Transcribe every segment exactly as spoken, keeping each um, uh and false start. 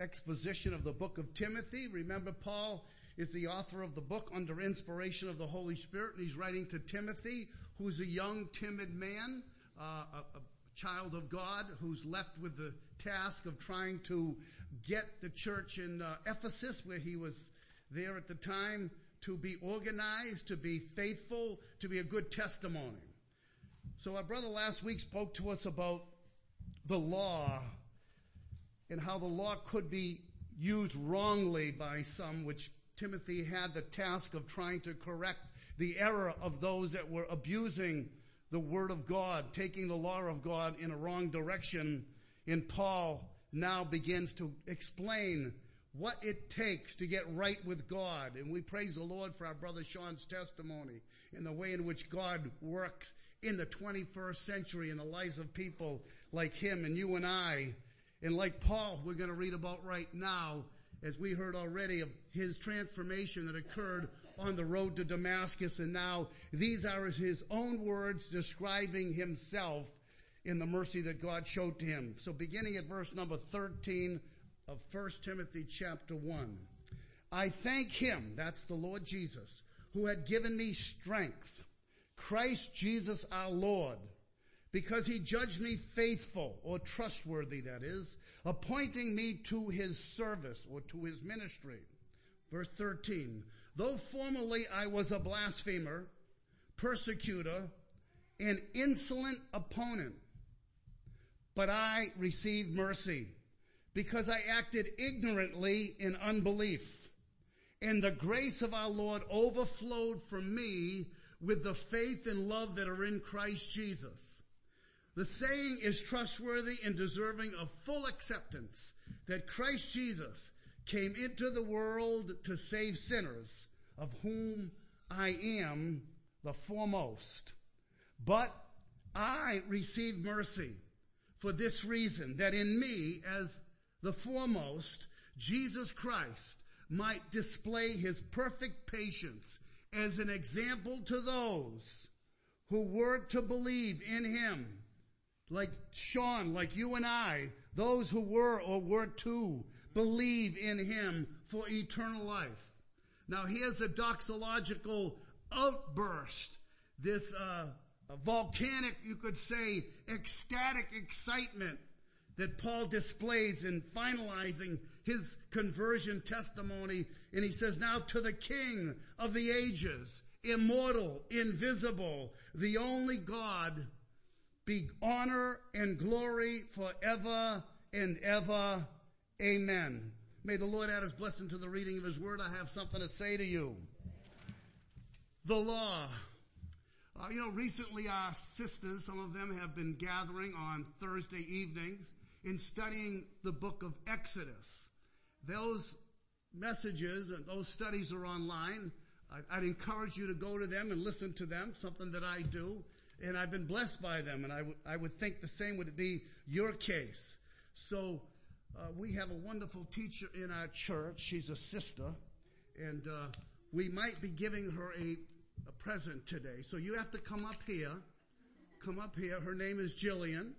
exposition of the book of Timothy. Remember, Paul is the author of the book under inspiration of the Holy Spirit, and he's writing to Timothy, who's a young, timid man, uh, a, a child of God, who's left with the task of trying to get the church in uh, Ephesus, where he was there at the time, to be organized, to be faithful, to be a good testimony. So our brother last week spoke to us about the law and how the law could be used wrongly by some, which Timothy had the task of trying to correct the error of those that were abusing the word of God, taking the law of God in a wrong direction. And Paul now begins to explain what it takes to get right with God. And we praise the Lord for our brother Sean's testimony and the way in which God works in the twenty-first century in the lives of people like him and you and I. And like Paul, we're going to read about right now, as we heard already, of his transformation that occurred on the road to Damascus. And now these are his own words describing himself in the mercy that God showed to him. So beginning at verse number thirteen of First Timothy chapter one. I thank him, that's the Lord Jesus, who had given me strength, Christ Jesus our Lord, because he judged me faithful, or trustworthy, that is, appointing me to his service, or to his ministry. Verse thirteen, though formerly I was a blasphemer, persecutor, and insolent opponent, but I received mercy, because I acted ignorantly in unbelief. And the grace of our Lord overflowed for me with the faith and love that are in Christ Jesus. The saying is trustworthy and deserving of full acceptance, that Christ Jesus came into the world to save sinners, of whom I am the foremost. But I received mercy for this reason, that in me, as the foremost, Jesus Christ might display his perfect patience as an example to those who were to believe in him. Like Sean, like you and I, those who were or were to believe in him for eternal life. Now here's a doxological outburst, this uh, a volcanic, you could say, ecstatic excitement that Paul displays in finalizing his conversion testimony. And he says, now to the King of the ages, immortal, invisible, the only God, be honor and glory forever and ever. Amen. May the Lord add his blessing to the reading of his word. I have something to say to you. The law. Uh, you know, recently our sisters, some of them have been gathering on Thursday evenings in studying the book of Exodus. Those messages and those studies are online. I'd, I'd encourage you to go to them and listen to them, something that I do. And I've been blessed by them, and I, w- I would think the same would be your case. So uh, we have a wonderful teacher in our church. She's a sister, and uh, we might be giving her a, a present today. So you have to come up here. Come up here. Her name is Jillian.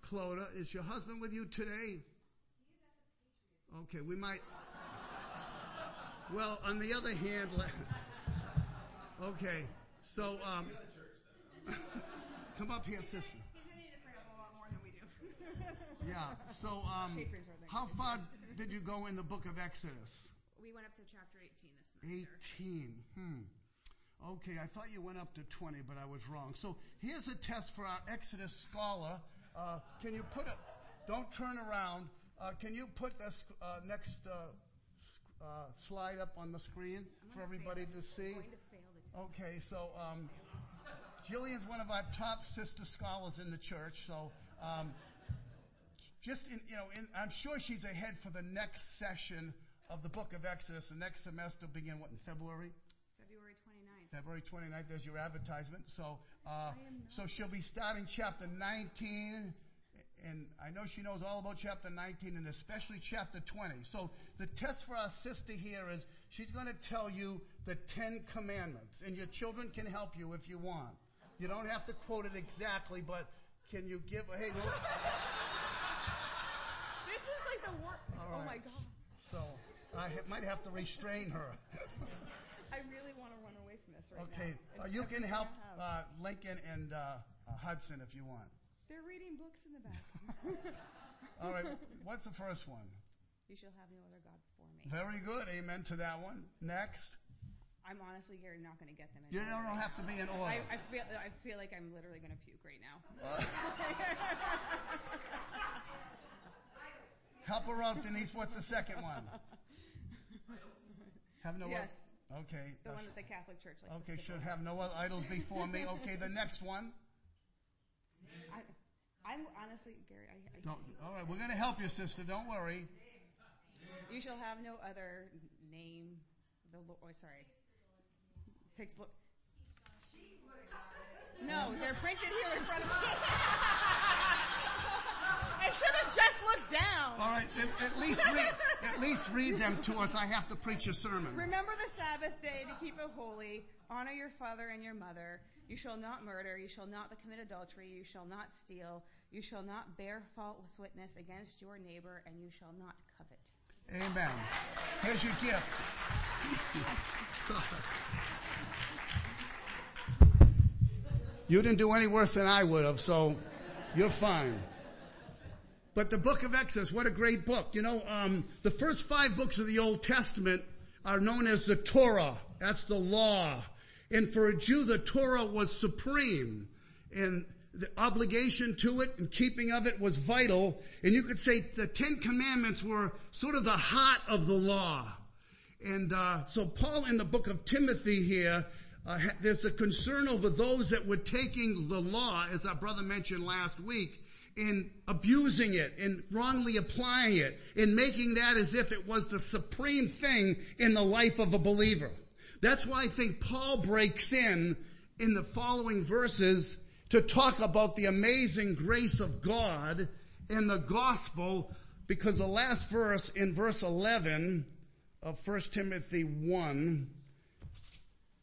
Clodagh, is your husband with you today? Okay, we might. Well, on the other hand, okay, so. Um, Come up here, he's sister. Gonna, he's going to need to pray a lot more than we do. Yeah. So, um, how far did you go in the book of Exodus? We went up to chapter eighteen this semester. eighteen. Hmm. Okay, I thought you went up to twenty, but I was wrong. So here's a test for our Exodus scholar. Uh, can you put a, don't turn around. Uh, can you put this uh, next uh, uh, slide up on the screen for everybody to see? I'm going to fail the test. Okay, so. Um, Jillian's one of our top sister scholars in the church, so um, just in, you know, in, I'm sure she's ahead for the next session of the book of Exodus. The next semester will begin what in February? February twenty-ninth. February twenty-ninth. There's your advertisement. So, uh, so she'll be starting chapter nineteen, and I know she knows all about chapter nineteen and especially chapter twenty. So the test for our sister here is she's going to tell you the Ten Commandments, and your children can help you if you want. You don't have to quote it exactly, but can you give... Hey, no. This is like the worst... Oh, my I might have to restrain her. I really want to run away from this right okay. now. Okay, uh, you can help uh, Lincoln and uh, uh, Hudson if you want. They're reading books in the back. All right, what's the first one? You shall have no other God before me. Very good, amen to that one. Next. I'm honestly, Gary, not going to get them. You don't right have now. to be in order. I, I feel, I feel like I'm literally going to puke right now. Uh, help her out, Denise. What's the second one? Have no yes. Other? Okay. The uh, one that the Catholic Church likes. Okay, to should have no other idols before me. Okay, the next one. I, I'm honestly, Gary. I, I don't. All right, we're going to help you, sister. Don't worry. You shall have no other name. The Lord. Oh, sorry. Takes look. No, they're printed here in front of me. I should have just looked down. All right, at, at least read, at least read them to us. I have to preach a sermon. Remember the Sabbath day to keep it holy. Honor your father and your mother. You shall not murder. You shall not commit adultery. You shall not steal. You shall not bear false witness against your neighbor, and you shall not covet. Amen. Here's your gift. You didn't do any worse than I would have, so you're fine. But the book of Exodus, what a great book. You know, um, the first five books of the Old Testament are known as the Torah. That's the law. And for a Jew, the Torah was supreme. And the obligation to it and keeping of it was vital. And you could say the Ten Commandments were sort of the heart of the law. And uh so Paul in the book of Timothy here, uh, there's a concern over those that were taking the law, as our brother mentioned last week, and abusing it and wrongly applying it and making that as if it was the supreme thing in the life of a believer. That's why I think Paul breaks in in the following verses to talk about the amazing grace of God and the gospel, because the last verse in verse eleven of First Timothy one,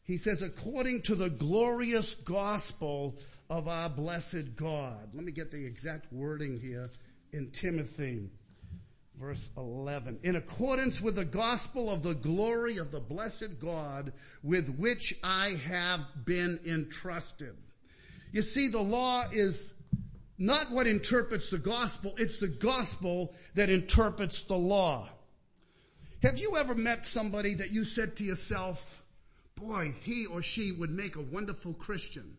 he says, according to the glorious gospel of our blessed God. Let me get the exact wording here in Timothy, verse eleven. In accordance with the gospel of the glory of the blessed God with which I have been entrusted. You see, the law is not what interprets the gospel, it's the gospel that interprets the law. Have you ever met somebody that you said to yourself, boy, he or she would make a wonderful Christian?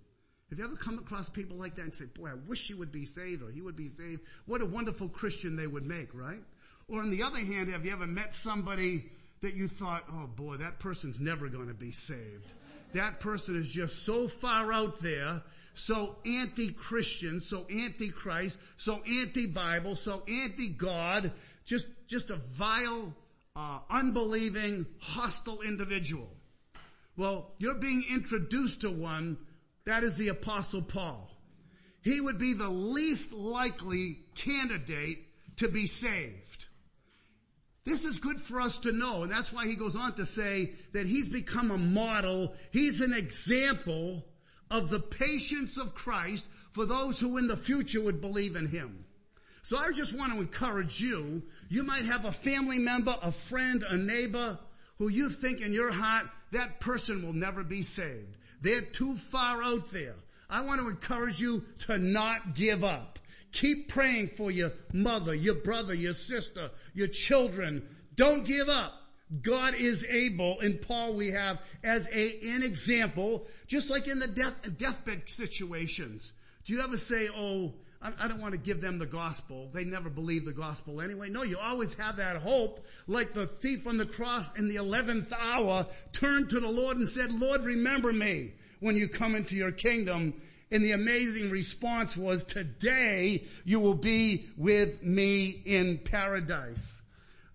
Have you ever come across people like that and say, boy, I wish he would be saved or he would be saved? What a wonderful Christian they would make, right? Or on the other hand, have you ever met somebody that you thought, oh boy, that person's never going to be saved? That person is just so far out there, so anti-Christian, so anti-Christ, so anti-Bible, so anti-God, just, just a vile, uh, unbelieving, hostile individual. Well, you're being introduced to one, that is the Apostle Paul. He would be the least likely candidate to be saved. This is good for us to know, and that's why he goes on to say that he's become a model. He's an example of the patience of Christ for those who in the future would believe in him. So I just want to encourage you. You might have a family member, a friend, a neighbor who you think in your heart, that person will never be saved. They're too far out there. I want to encourage you to not give up. Keep praying for your mother, your brother, your sister, your children. Don't give up. God is able, and Paul we have as a, an example, just like in the death, deathbed situations. Do you ever say, oh, I, I don't want to give them the gospel. They never believe the gospel anyway. No, you always have that hope, like the thief on the cross in the eleventh hour turned to the Lord and said, Lord, remember me when you come into your kingdom. And the amazing response was, today you will be with me in paradise.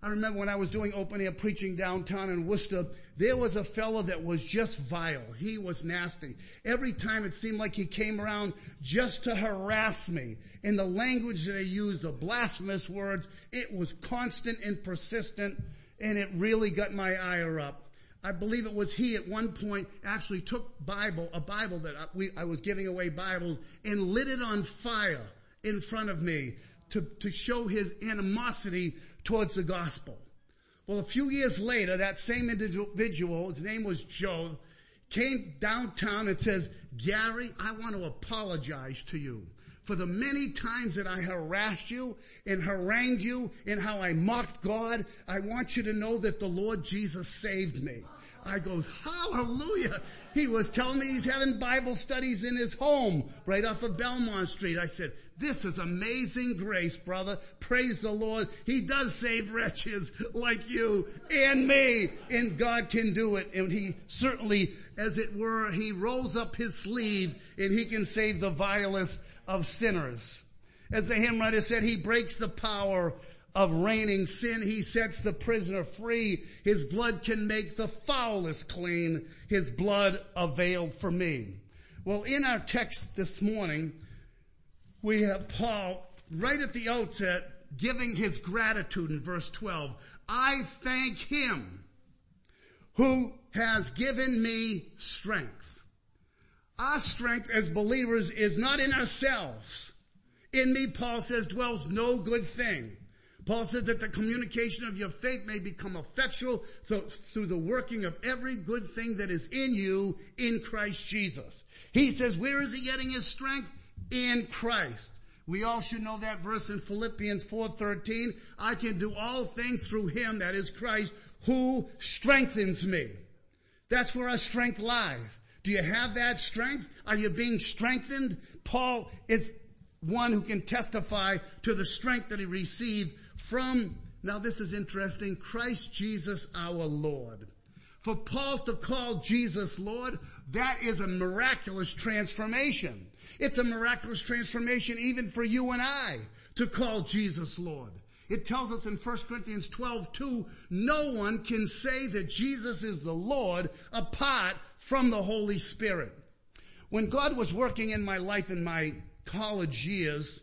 I remember when I was doing open air preaching downtown in Worcester, there was a fellow that was just vile. He was nasty. Every time it seemed like he came around just to harass me. In the language that he used, the blasphemous words, it was constant and persistent, and it really got my ire up. I believe it was he at one point actually took Bible, a Bible that we, I was giving away Bibles, and lit it on fire in front of me to, to show his animosity towards the gospel. Well, a few years later, that same individual, his name was Joe, came downtown and says, Gary, I want to apologize to you for the many times that I harassed you and harangued you and how I mocked God. I want you to know that the Lord Jesus saved me. I goes, hallelujah. He was telling me he's having Bible studies in his home right off of Belmont Street. I said, this is amazing grace, brother. Praise the Lord. He does save wretches like you and me. And God can do it. And he certainly, as it were, he rolls up his sleeve and he can save the vilest of sinners. As the hymn writer said, he breaks the power of reigning sin. He sets the prisoner free. His blood can make the foulest clean. His blood availed for me. Well, in our text this morning, we have Paul right at the outset giving his gratitude in verse twelve. I thank him who has given me strength. Our strength as believers is not in ourselves. In me, Paul says, dwells no good thing. Paul says that the communication of your faith may become effectual through the working of every good thing that is in you in Christ Jesus. He says, where is he getting his strength? In Christ. We all should know that verse in Philippians four thirteen. I can do all things through him, that is Christ, who strengthens me. That's where our strength lies. Do you have that strength? Are you being strengthened? Paul is one who can testify to the strength that he received from, now this is interesting, Christ Jesus our Lord. For Paul to call Jesus Lord, that is a miraculous transformation. It's a miraculous transformation even for you and I to call Jesus Lord. It tells us in First Corinthians twelve two, no one can say that Jesus is the Lord apart from the Holy Spirit. When God was working in my life, in my college years,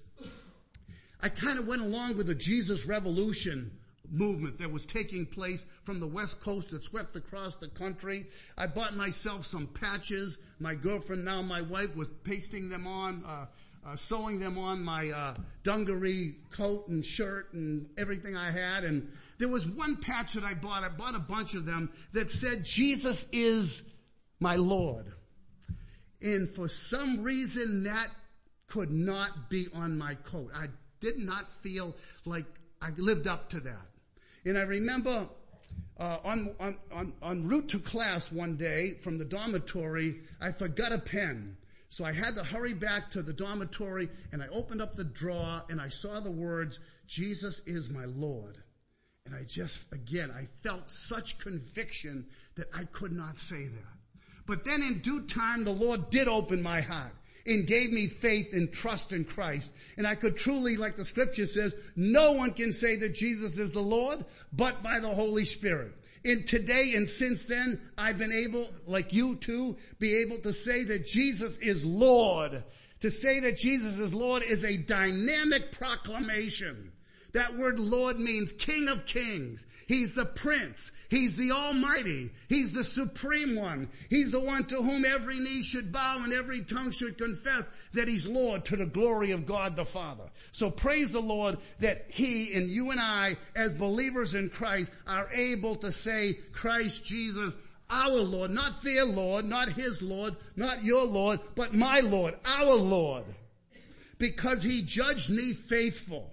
I kind of went along with the Jesus Revolution movement that was taking place from the West Coast that swept across the country. I bought myself some patches. My girlfriend, now my wife, was pasting them on, uh, uh sewing them on my uh dungaree coat and shirt and everything I had. And there was one patch that I bought. I bought a bunch of them that said, Jesus is my Lord. And for some reason that could not be on my coat. I did not feel like I lived up to that. And I remember uh, on, on, on, en route to class one day from the dormitory, I forgot a pen. So I had to hurry back to the dormitory, and I opened up the drawer, and I saw the words, Jesus is my Lord. And I just, again, I felt such conviction that I could not say that. But then in due time, the Lord did open my heart and gave me faith and trust in Christ. And I could truly, like the scripture says, no one can say that Jesus is the Lord but by the Holy Spirit. And today and since then, I've been able, like you too, be able to say that Jesus is Lord. To say that Jesus is Lord is a dynamic proclamation. That word Lord means King of Kings. He's the Prince. He's the Almighty. He's the Supreme One. He's the one to whom every knee should bow and every tongue should confess that he's Lord, to the glory of God the Father. So praise the Lord that he and you and I, as believers in Christ, are able to say Christ Jesus, our Lord, not their Lord, not his Lord, not your Lord, but my Lord, our Lord, because he judged me faithful.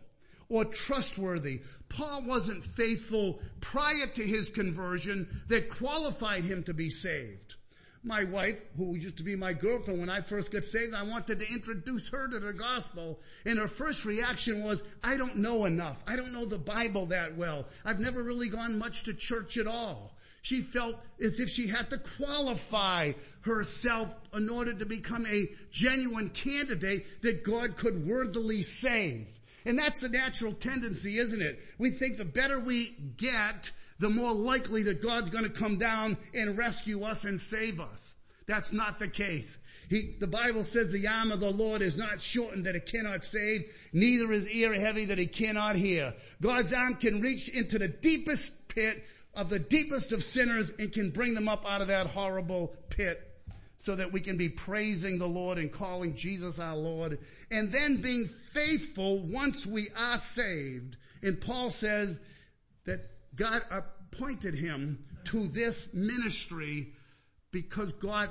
Or trustworthy. Paul wasn't faithful prior to his conversion that qualified him to be saved. My wife, who used to be my girlfriend when I first got saved, I wanted to introduce her to the gospel. And her first reaction was, I don't know enough. I don't know the Bible that well. I've never really gone much to church at all. She felt as if she had to qualify herself in order to become a genuine candidate that God could worthily save. And that's the natural tendency, isn't it? We think the better we get, the more likely that God's going to come down and rescue us and save us. That's not the case. He, the Bible says the arm of the Lord is not shortened that it cannot save, neither is ear heavy that it cannot hear. God's arm can reach into the deepest pit of the deepest of sinners and can bring them up out of that horrible pit, so that we can be praising the Lord and calling Jesus our Lord, and then being faithful once we are saved. And Paul says that God appointed him to this ministry because God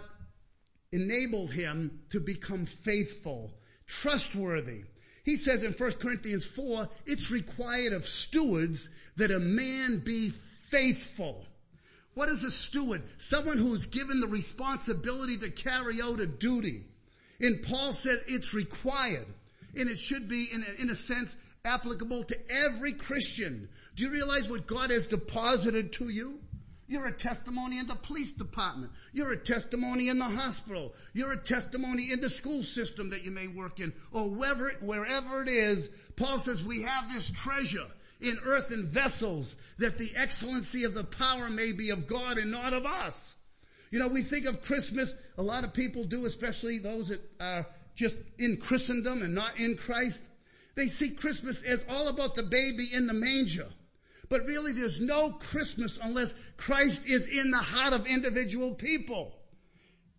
enabled him to become faithful, trustworthy. He says in First Corinthians four, it's required of stewards that a man be faithful. What is a steward? Someone who's given the responsibility to carry out a duty. And Paul said it's required. And it should be, in a, in a sense, applicable to every Christian. Do you realize what God has deposited to you? You're a testimony in the police department. You're a testimony in the hospital. You're a testimony in the school system that you may work in, or wherever it, wherever it is. Paul says we have this treasure in earthen vessels, that the excellency of the power may be of God and not of us. You know, we think of Christmas, a lot of people do, especially those that are just in Christendom and not in Christ. They see Christmas as all about the baby in the manger. But really, there's no Christmas unless Christ is in the heart of individual people.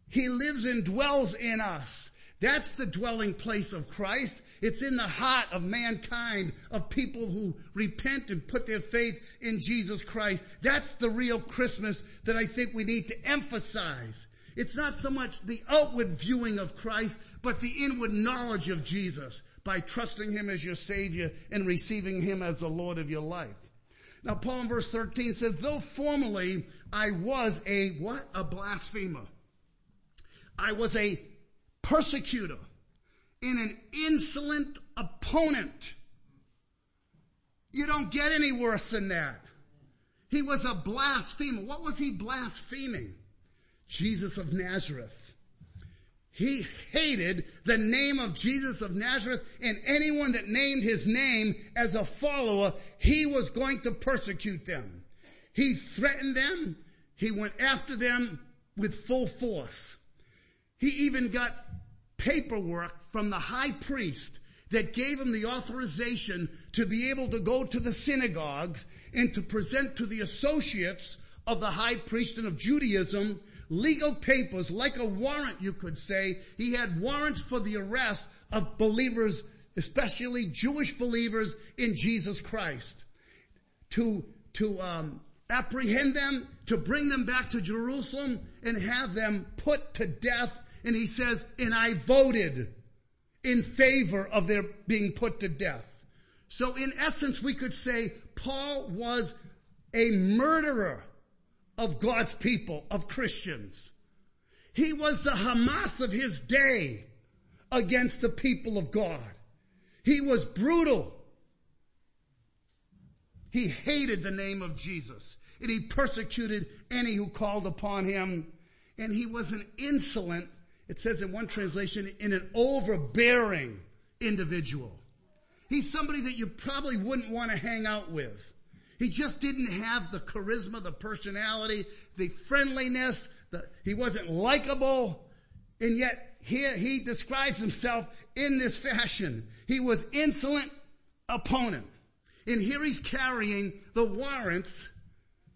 He lives and dwells in us. That's the dwelling place of Christ. It's in the heart of mankind, of people who repent and put their faith in Jesus Christ. That's the real Christmas that I think we need to emphasize. It's not so much the outward viewing of Christ, but the inward knowledge of Jesus by trusting him as your Savior and receiving him as the Lord of your life. Now, Paul in verse thirteen says, though formerly I was a, what? A blasphemer. I was a persecutor and an insolent opponent. You don't get any worse than that. He was a blasphemer. What was he blaspheming? Jesus of Nazareth. He hated the name of Jesus of Nazareth, and anyone that named his name as a follower, he was going to persecute them. He threatened them. He went after them with full force. He even got paperwork from the high priest that gave him the authorization to be able to go to the synagogues and to present to the associates of the high priest and of Judaism legal papers, like a warrant, you could say. He had warrants for the arrest of believers, especially Jewish believers in Jesus Christ, to to um apprehend them, to bring them back to Jerusalem and have them put to death. And he says, and I voted in favor of their being put to death. So in essence, we could say Paul was a murderer of God's people, of Christians. He was the Hamas of his day against the people of God. He was brutal. He hated the name of Jesus, and he persecuted any who called upon him. And he was an insolent, it says in one translation, in an overbearing individual. He's somebody that you probably wouldn't want to hang out with. He just didn't have the charisma, the personality, the friendliness. The, he wasn't likable. And yet here he describes himself in this fashion. He was insolent opponent. And here he's carrying the warrants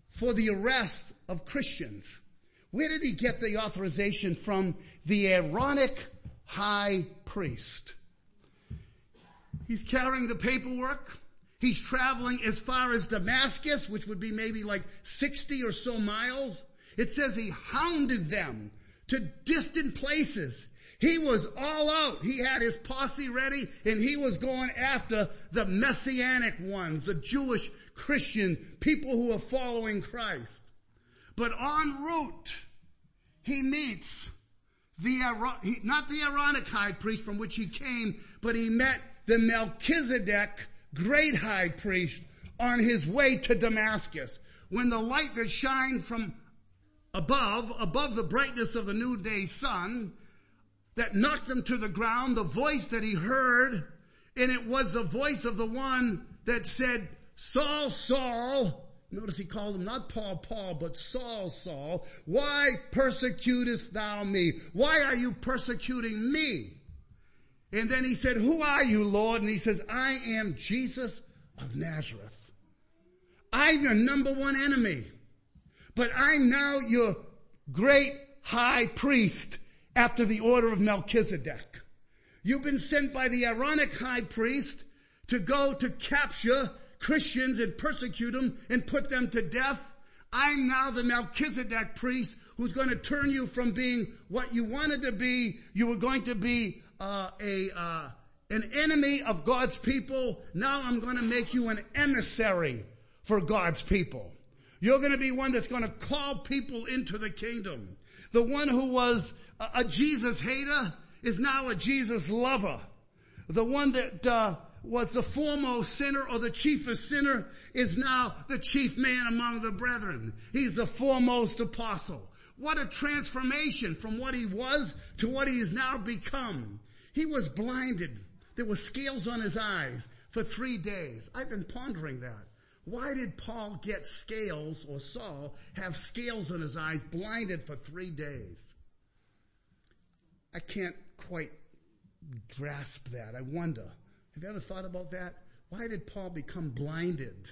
for the arrest of Christians. Where did he get the authorization from? The Aaronic high priest. He's carrying the paperwork. He's traveling as far as Damascus, which would be maybe like sixty or so miles. It says he hounded them to distant places. He was all out. He had his posse ready, and he was going after the Messianic ones, the Jewish Christian people who are following Christ. But en route, he meets the, not the Aaronic high priest from which he came, but he met the Melchizedek great high priest on his way to Damascus. When the light that shined from above, above the brightness of the new day sun, that knocked him to the ground, the voice that he heard, and it was the voice of the one that said, Saul, Saul, notice he called him not Paul, Paul, but Saul, Saul, why persecutest thou me? Why are you persecuting me? And then he said, who are you, Lord? And he says, I am Jesus of Nazareth. I'm your number one enemy, but I'm now your great high priest after the order of Melchizedek. You've been sent by the Aaronic high priest to go to capture Christians and persecute them and put them to death. I'm now the Melchizedek priest who's going to turn you from being what you wanted to be. You were going to be uh, a uh, an enemy of God's people. Now I'm going to make you an emissary for God's people. You're going to be one that's going to call people into the kingdom. The one who was a, a Jesus hater is now a Jesus lover. The one that uh, was the foremost sinner or the chiefest sinner is now the chief man among the brethren. He's the foremost apostle. What a transformation from what he was to what he has now become. He was blinded. There were scales on his eyes for three days. I've been pondering that. Why did Paul get scales, or Saul, have scales on his eyes, blinded for three days? I can't quite grasp that. I wonder. Have you ever thought about that? Why did Paul become blinded?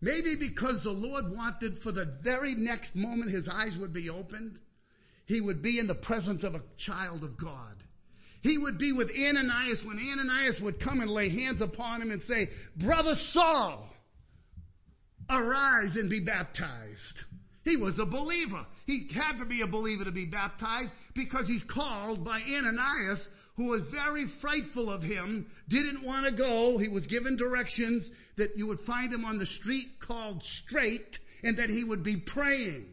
Maybe because the Lord wanted for the very next moment his eyes would be opened. He would be in the presence of a child of God. He would be with Ananias when Ananias would come and lay hands upon him and say, "Brother Saul, arise and be baptized." He was a believer. He had to be a believer to be baptized because he's called by Ananias, who was very frightful of him, didn't want to go. He was given directions that you would find him on the street called Straight and that he would be praying.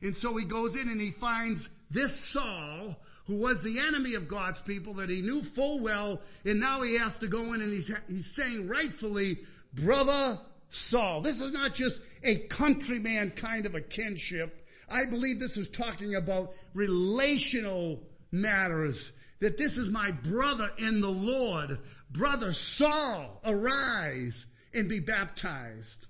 And so he goes in and he finds this Saul, who was the enemy of God's people that he knew full well, and now he has to go in and he's, he's saying rightfully, "Brother Saul." This is not just a countryman kind of a kinship. I believe this is talking about relational matters, that this is my brother in the Lord. "Brother Saul, arise and be baptized."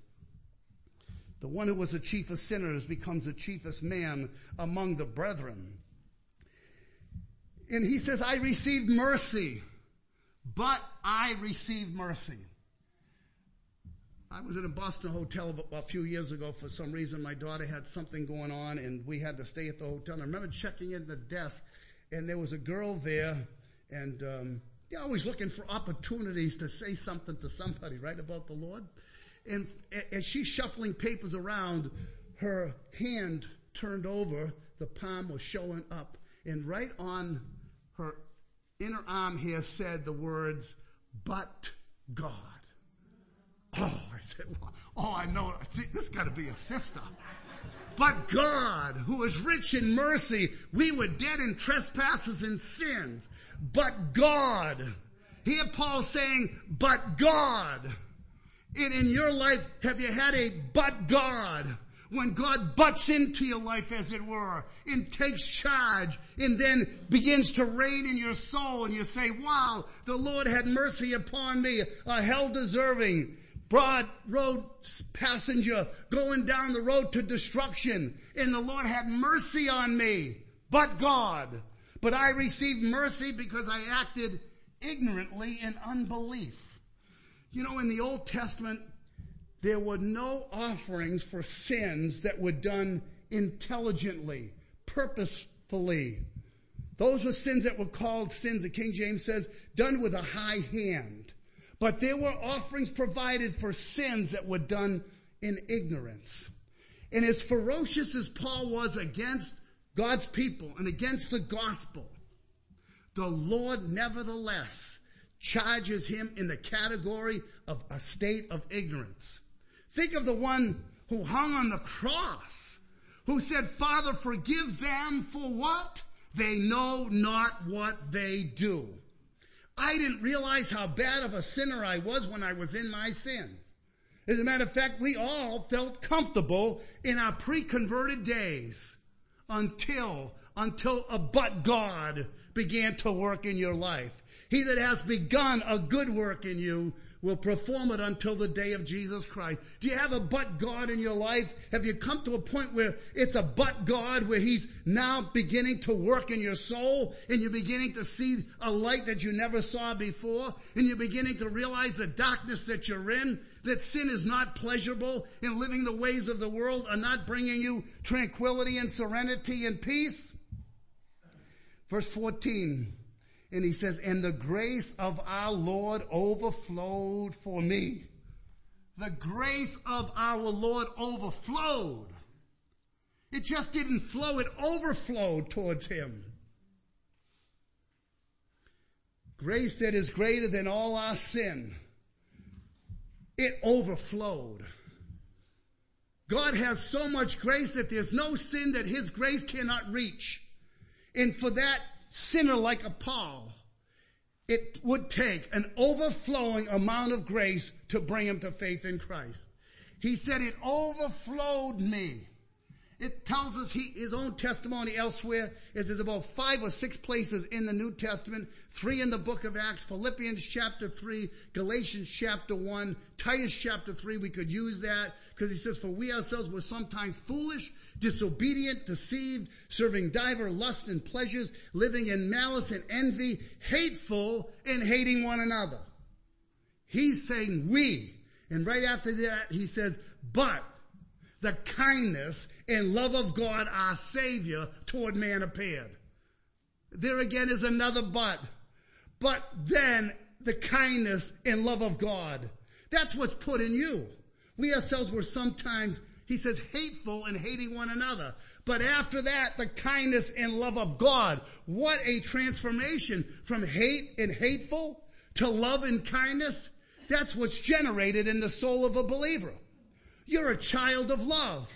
The one who was the chief of sinners becomes the chiefest man among the brethren. And he says, "I received mercy, but I received mercy." I was in a Boston hotel a few years ago. For some reason, my daughter had something going on, and we had to stay at the hotel. And I remember checking in the desk, and there was a girl there, and um, they're always looking for opportunities to say something to somebody, right, about the Lord. And as she's shuffling papers around, her hand turned over, the palm was showing up, and right on her inner arm here said the words, "But God." Oh, I said, well, oh, I know. See, this has got to be a sister. "But God, who is rich in mercy, we were dead in trespasses and sins. But God." Here Paul saying, "But God." And in your life, have you had a "but God"? When God butts into your life, as it were, and takes charge, and then begins to reign in your soul, and you say, "Wow, the Lord had mercy upon me, a hell-deserving, broad road passenger going down the road to destruction, and the Lord had mercy on me, but God. But I received mercy because I acted ignorantly in unbelief." You know, in the Old Testament, there were no offerings for sins that were done intelligently, purposefully. Those were sins that were called sins, the King James says, done with a high hand. But there were offerings provided for sins that were done in ignorance. And as ferocious as Paul was against God's people and against the gospel, the Lord nevertheless charges him in the category of a state of ignorance. Think of the one who hung on the cross, who said, "Father, forgive them for what? They know not what they do." I didn't realize how bad of a sinner I was when I was in my sins. As a matter of fact, we all felt comfortable in our pre-converted days until, until a but God began to work in your life. He that has begun a good work in you will perform it until the day of Jesus Christ. Do you have a but God in your life? Have you come to a point where it's a but God, where he's now beginning to work in your soul, and you're beginning to see a light that you never saw before, and you're beginning to realize the darkness that you're in, that sin is not pleasurable, and living the ways of the world are not bringing you tranquility and serenity and peace? Verse fourteen, and he says, "And the grace of our Lord overflowed for me." the grace of our Lord overflowed. It just didn't flow, it overflowed towards him. Grace that is greater than all our sin. It overflowed. God has so much grace that there's no sin that his grace cannot reach. And for that sinner like a Paul, it would take an overflowing amount of grace to bring him to faith in Christ. He said, it overflowed me. It tells us he, his own testimony elsewhere is there's about five or six places in the New Testament, three in the book of Acts, Philippians chapter three, Galatians chapter one, Titus chapter three. We could use that because he says, for we ourselves were sometimes foolish, disobedient, deceived, serving divers lusts and pleasures, living in malice and envy, hateful and hating one another. He's saying we. And right after that, he says, but the kindness and love of God, our Savior, toward man appeared. There again is another but. But then the kindness and love of God. That's what's put in you. We ourselves were sometimes, he says, hateful and hating one another. But after that, the kindness and love of God. What a transformation from hate and hateful to love and kindness. That's what's generated in the soul of a believer. You're a child of love.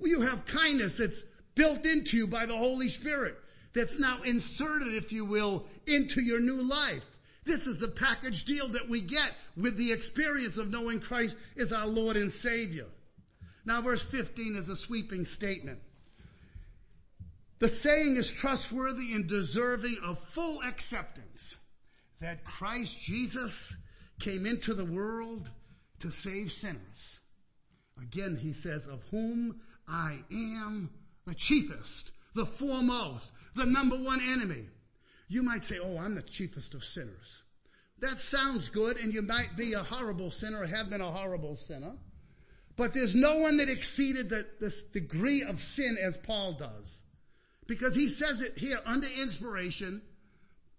Well, you have kindness that's built into you by the Holy Spirit, that's now inserted, if you will, into your new life. This is the package deal that we get with the experience of knowing Christ as our Lord and Savior. Now, verse fifteen is a sweeping statement. The saying is trustworthy and deserving of full acceptance that Christ Jesus came into the world to save sinners. Again, he says, of whom I am the chiefest, the foremost, the number one enemy. You might say, oh, I'm the chiefest of sinners. That sounds good, and you might be a horrible sinner or have been a horrible sinner. But there's no one that exceeded the, this degree of sin as Paul does. Because he says it here under inspiration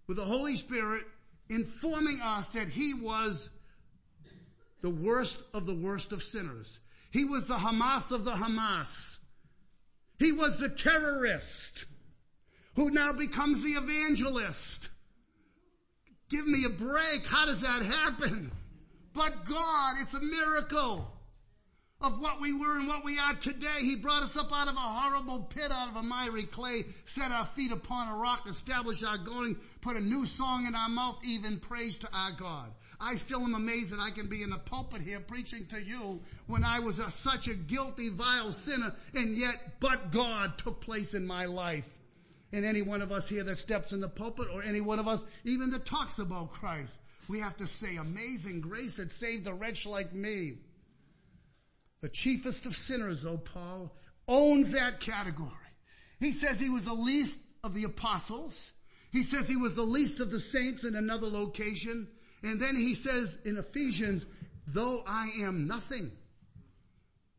with the Holy Spirit informing us that he was the worst of the worst of sinners. He was the Hamas of the Hamas. He was the terrorist who now becomes the evangelist. Give me a break. How does that happen? But God, it's a miracle of what we were and what we are today. He brought us up out of a horrible pit, out of a miry clay, set our feet upon a rock, established our going, put a new song in our mouth, even praise to our God. I still am amazed that I can be in the pulpit here preaching to you when I was a, such a guilty, vile sinner, and yet, but God took place in my life. And any one of us here that steps in the pulpit, or any one of us even that talks about Christ, we have to say, amazing grace that saved a wretch like me. The chiefest of sinners, though, Paul, owns that category. He says he was the least of the apostles. He says he was the least of the saints in another location. And then he says in Ephesians, though I am nothing.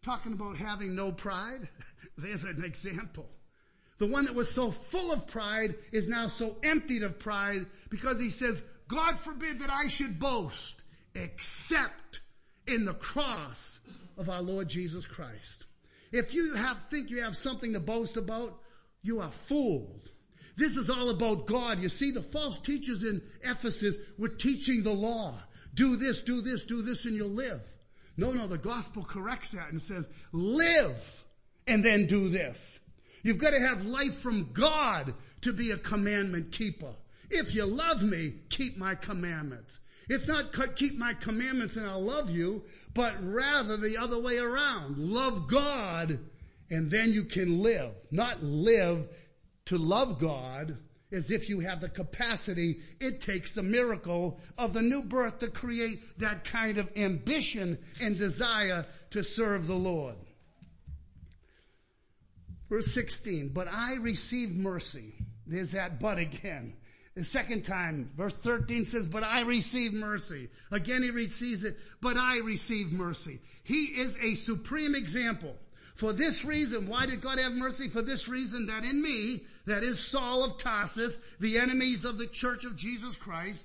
Talking about having no pride, there's an example. The one that was so full of pride is now so emptied of pride, because he says, God forbid that I should boast except in the cross of our Lord Jesus Christ. If you have, think you have something to boast about, you are fooled. This is all about God. You see, the false teachers in Ephesus were teaching the law. Do this, do this, do this, and you'll live. No, no, the gospel corrects that and says, live and then do this. You've got to have life from God to be a commandment keeper. If you love me, keep my commandments. It's not keep my commandments and I'll love you, but rather the other way around. Love God and then you can live. Not live to love God as if you have the capacity. It takes the miracle of the new birth to create that kind of ambition and desire to serve the Lord. Verse sixteen, but I received mercy. There's that but again. The second time, verse thirteen says, but I receive mercy. Again, he receives it, but I receive mercy. He is a supreme example. For this reason, why did God have mercy? For this reason, that in me, that is Saul of Tarsus, the enemies of the church of Jesus Christ,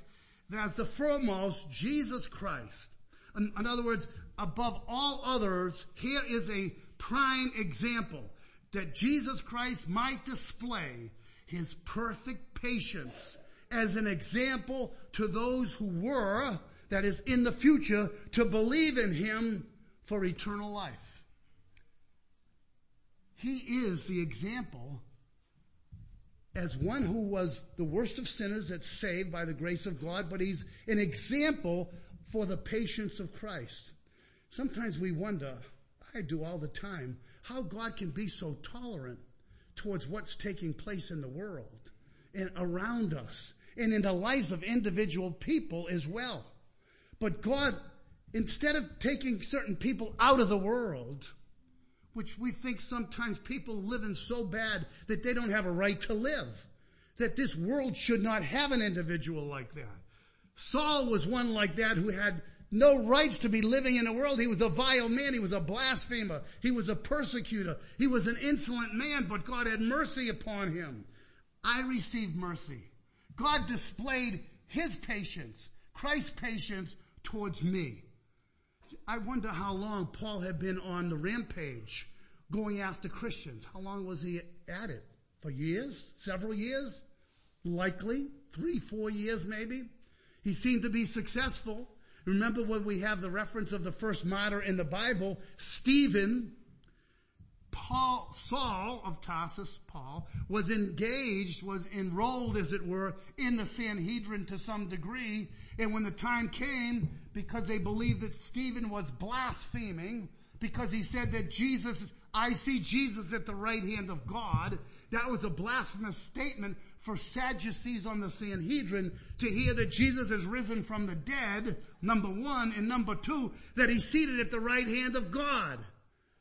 that's the foremost Jesus Christ. In, in other words, above all others, here is a prime example that Jesus Christ might display his perfect patience as an example to those who were, that is in the future, to believe in him for eternal life. He is the example as one who was the worst of sinners that's saved by the grace of God, but he's an example for the patience of Christ. Sometimes we wonder, I do all the time, how God can be so tolerant towards what's taking place in the world and around us and in the lives of individual people as well. But God, instead of taking certain people out of the world, which we think sometimes people live in so bad that they don't have a right to live, that this world should not have an individual like that. Saul was one like that who had no rights to be living in the world. He was a vile man. He was a blasphemer. He was a persecutor. He was an insolent man, but God had mercy upon him. I received mercy. God displayed his patience, Christ's patience towards me. I wonder how long Paul had been on the rampage going after Christians. How long was he at it? For years? Several years? Likely. Three, four years maybe. He seemed to be successful. Remember when we have the reference of the first martyr in the Bible, Stephen, Paul, Saul of Tarsus, Paul, was engaged, was enrolled, as it were, in the Sanhedrin to some degree. And when the time came, because they believed that Stephen was blaspheming, because he said that Jesus, I see Jesus at the right hand of God, that was a blasphemous statement for Sadducees on the Sanhedrin to hear that Jesus is risen from the dead, number one, and number two, that he's seated at the right hand of God,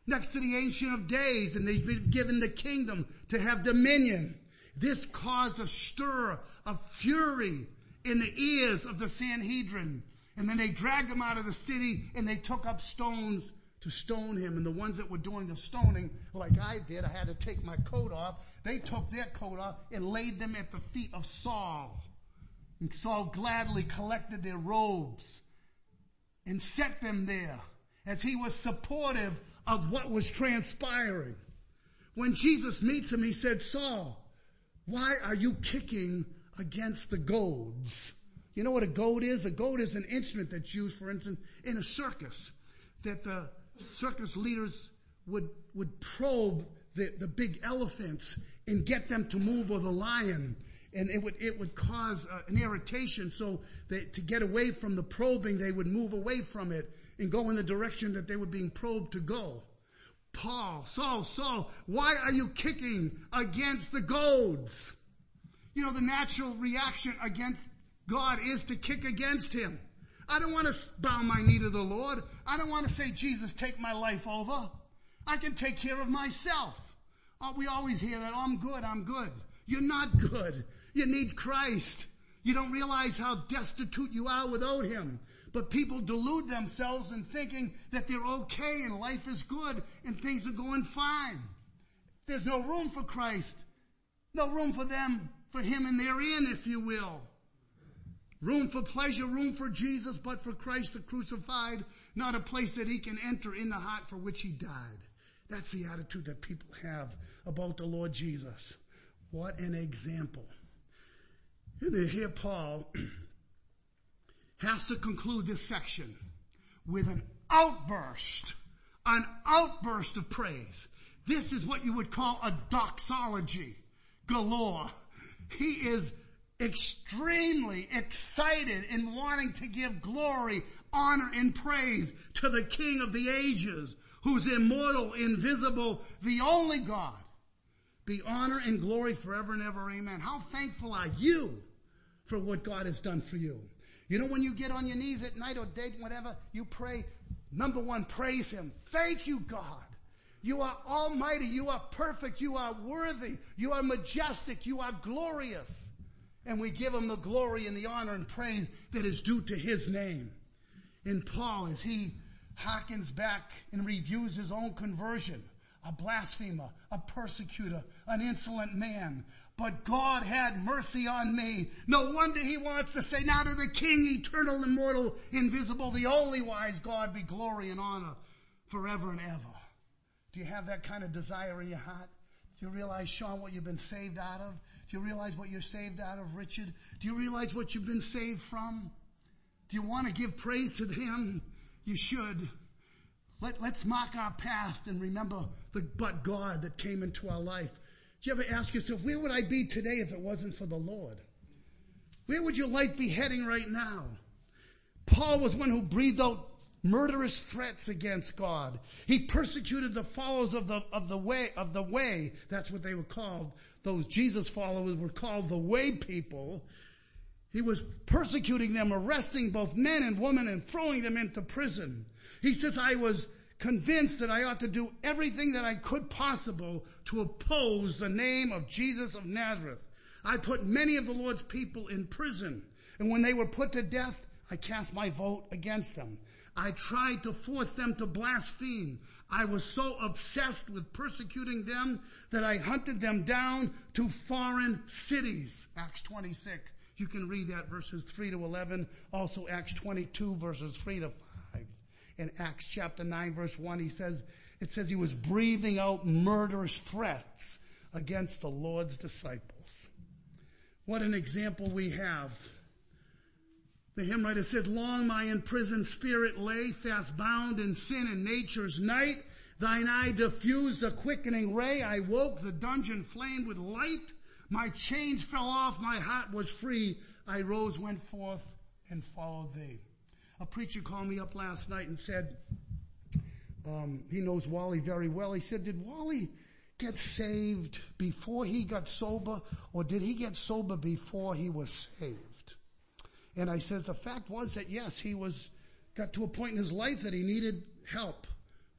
next to the Ancient of Days, and they've been given the kingdom to have dominion. This caused a stir of fury in the ears of the Sanhedrin. And then they dragged him out of the city, and they took up stones to stone him. And the ones that were doing the stoning, like I did, I had to take my coat off. They took their coat off and laid them at the feet of Saul. And Saul gladly collected their robes and set them there as he was supportive of what was transpiring. When Jesus meets him, he said, Saul, why are you kicking against the goads? You know what a goad is? A goad is an instrument that's used, for instance, in a circus, that the circus leaders would would probe the, the big elephants and get them to move, or the lion, and it would it would cause uh, an irritation. So they, to get away from the probing, they would move away from it and go in the direction that they were being probed to go. Paul, Saul, Saul, why are you kicking against the goads? You know, the natural reaction against God is to kick against him. I don't want to bow my knee to the Lord. I don't want to say, Jesus, take my life over. I can take care of myself. Oh, we always hear that, oh, I'm good, I'm good. You're not good. You need Christ. You don't realize how destitute you are without him. But people delude themselves in thinking that they're okay and life is good and things are going fine. There's no room for Christ. No room for them, for him and their in, if you will. Room for pleasure, room for Jesus, but for Christ the crucified, not a place that he can enter in the heart for which he died. That's the attitude that people have about the Lord Jesus. What an example. And here Paul has to conclude this section with an outburst, an outburst of praise. This is what you would call a doxology galore. He is extremely excited in wanting to give glory, honor, and praise to the King of the ages, who's immortal, invisible, the only God. Be honor and glory forever and ever. Amen. How thankful are you for what God has done for you? You know, when you get on your knees at night or day, whatever, you pray, number one, praise him. Thank you, God. You are almighty. You are perfect. You are worthy. You are majestic. You are glorious. And we give him the glory and the honor and praise that is due to his name. And Paul, as he harkens back and reviews his own conversion, a blasphemer, a persecutor, an insolent man. But God had mercy on me. No wonder he wants to say, now to the King, eternal, immortal, invisible, the only wise God, be glory and honor forever and ever. Do you have that kind of desire in your heart? Do you realize, Sean, what you've been saved out of? Do you realize what you're saved out of, Richard? Do you realize what you've been saved from? Do you want to give praise to him? You should. Let, let's mark our past and remember the but God that came into our life. Do you ever ask yourself, where would I be today if it wasn't for the Lord? Where would your life be heading right now? Paul was one who breathed out murderous threats against God. He persecuted the followers of the, of the way, of the way. That's what they were called. Those Jesus followers were called the way people. He was persecuting them, arresting both men and women and throwing them into prison. He says, I was convinced that I ought to do everything that I could possible to oppose the name of Jesus of Nazareth. I put many of the Lord's people in prison, and when they were put to death, I cast my vote against them. I tried to force them to blaspheme. I was so obsessed with persecuting them that I hunted them down to foreign cities. Acts twenty-six. You can read that, verses three to eleven. Also Acts twenty-two, verses three to five. In Acts chapter nine, verse one, he says, it says he was breathing out murderous threats against the Lord's disciples. What an example we have. The hymn writer said, long my imprisoned spirit lay, fast bound in sin and nature's night. Thine eye diffused a quickening ray. I woke, the dungeon flamed with light. My chains fell off, my heart was free. I rose, went forth, and followed thee. A preacher called me up last night and said, um, he knows Wally very well. He said, did Wally get saved before he got sober, or did he get sober before he was saved? And I says, the fact was that yes, he was, got to a point in his life that he needed help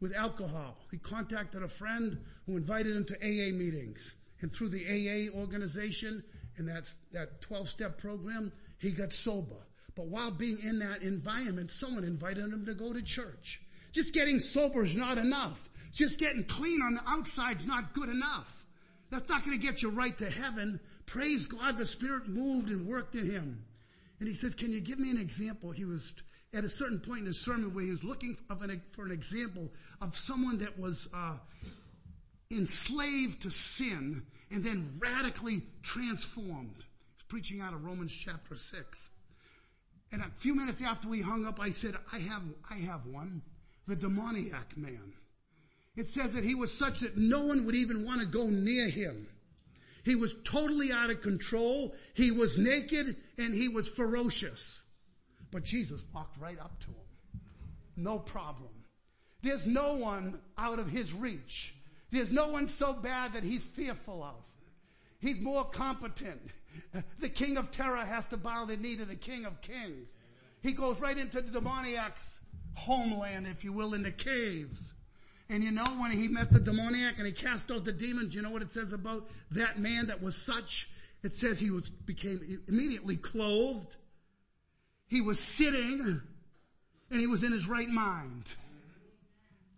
with alcohol. He contacted a friend who invited him to A A meetings. And through the A A organization and that's, that twelve-step program, he got sober. But while being in that environment, someone invited him to go to church. Just getting sober is not enough. Just getting clean on the outside is not good enough. That's not going to get you right to heaven. Praise God, the Spirit moved and worked in him. And he says, can you give me an example? He was at a certain point in his sermon where he was looking for an example of someone that was uh enslaved to sin and then radically transformed. He's preaching out of Romans chapter six. And a few minutes after we hung up, I said, I have, I have one. The demoniac man. It says that he was such that no one would even want to go near him. He was totally out of control. He was naked and he was ferocious. But Jesus walked right up to him. No problem. There's no one out of his reach. There's no one so bad that he's fearful of. He's more competent. The king of terror has to bow the knee to the King of Kings. He goes right into the demoniac's homeland, if you will, in the caves. And you know, when he met the demoniac and he cast out the demons, you know what it says about that man that was such? It says he was became immediately clothed. He was sitting and he was in his right mind.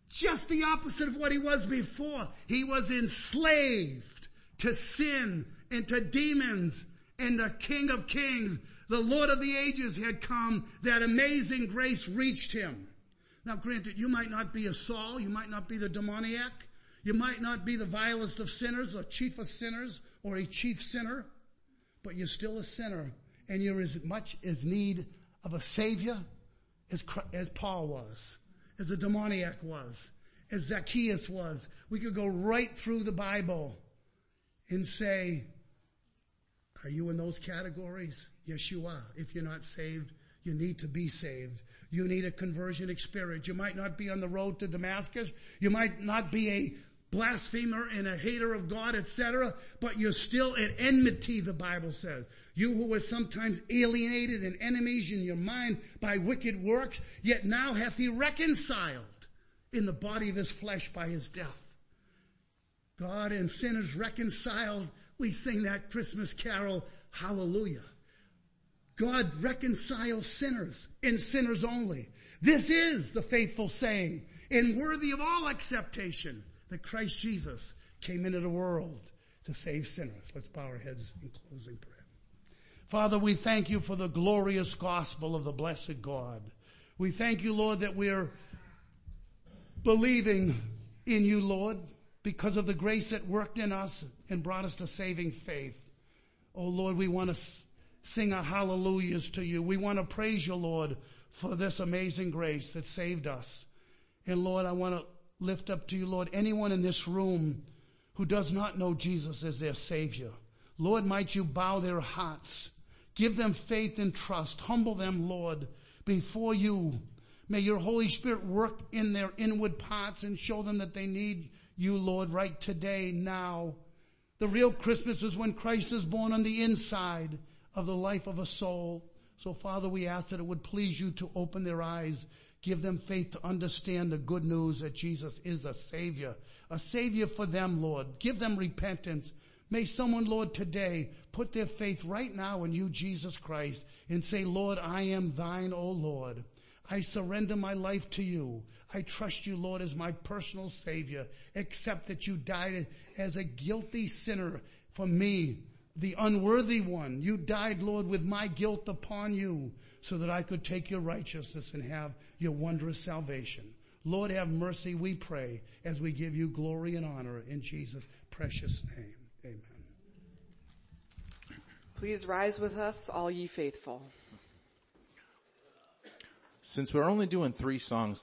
Just the opposite of what he was before. He was enslaved to sin and to demons, and the King of Kings, the Lord of the ages had come. That amazing grace reached him. Now granted, you might not be a Saul, you might not be the demoniac, you might not be the vilest of sinners, or chief of sinners, or a chief sinner, but you're still a sinner, and you're as much as need of a savior as, as Paul was. As the demoniac was, as Zacchaeus was. We could go right through the Bible and say, are you in those categories? Yes, you are. If you're not saved, you need to be saved. You need a conversion experience. You might not be on the road to Damascus. You might not be a blasphemer and a hater of God, et cetera, but you're still at enmity, the Bible says. You who were sometimes alienated and enemies in your mind by wicked works, yet now hath he reconciled in the body of his flesh by his death. God and sinners reconciled. We sing that Christmas carol, hallelujah. God reconciles sinners and sinners only. This is the faithful saying and worthy of all acceptation, that Christ Jesus came into the world to save sinners. Let's bow our heads in closing prayer. Father, we thank you for the glorious gospel of the blessed God. We thank you, Lord, that we're believing in you, Lord, because of the grace that worked in us and brought us to saving faith. Oh, Lord, we want to sing our hallelujahs to you. We want to praise you, Lord, for this amazing grace that saved us. And, Lord, I want to lift up to you, Lord, anyone in this room who does not know Jesus as their Savior. Lord, might you bow their hearts. Give them faith and trust. Humble them, Lord, before you. May your Holy Spirit work in their inward parts and show them that they need you, Lord, right today, now. The real Christmas is when Christ is born on the inside of the life of a soul. So, Father, we ask that it would please you to open their eyes, give them faith to understand the good news that Jesus is a Savior, a Savior for them, Lord. Give them repentance. May someone, Lord, today put their faith right now in you, Jesus Christ, and say, Lord, I am thine, O Lord. I surrender my life to you. I trust you, Lord, as my personal Savior. Accept that you died as a guilty sinner for me, the unworthy one. You died, Lord, with my guilt upon you so that I could take your righteousness and have your wondrous salvation. Lord, have mercy, we pray, as we give you glory and honor in Jesus' precious name. Amen. Please rise with us, all ye faithful. Since we're only doing three songs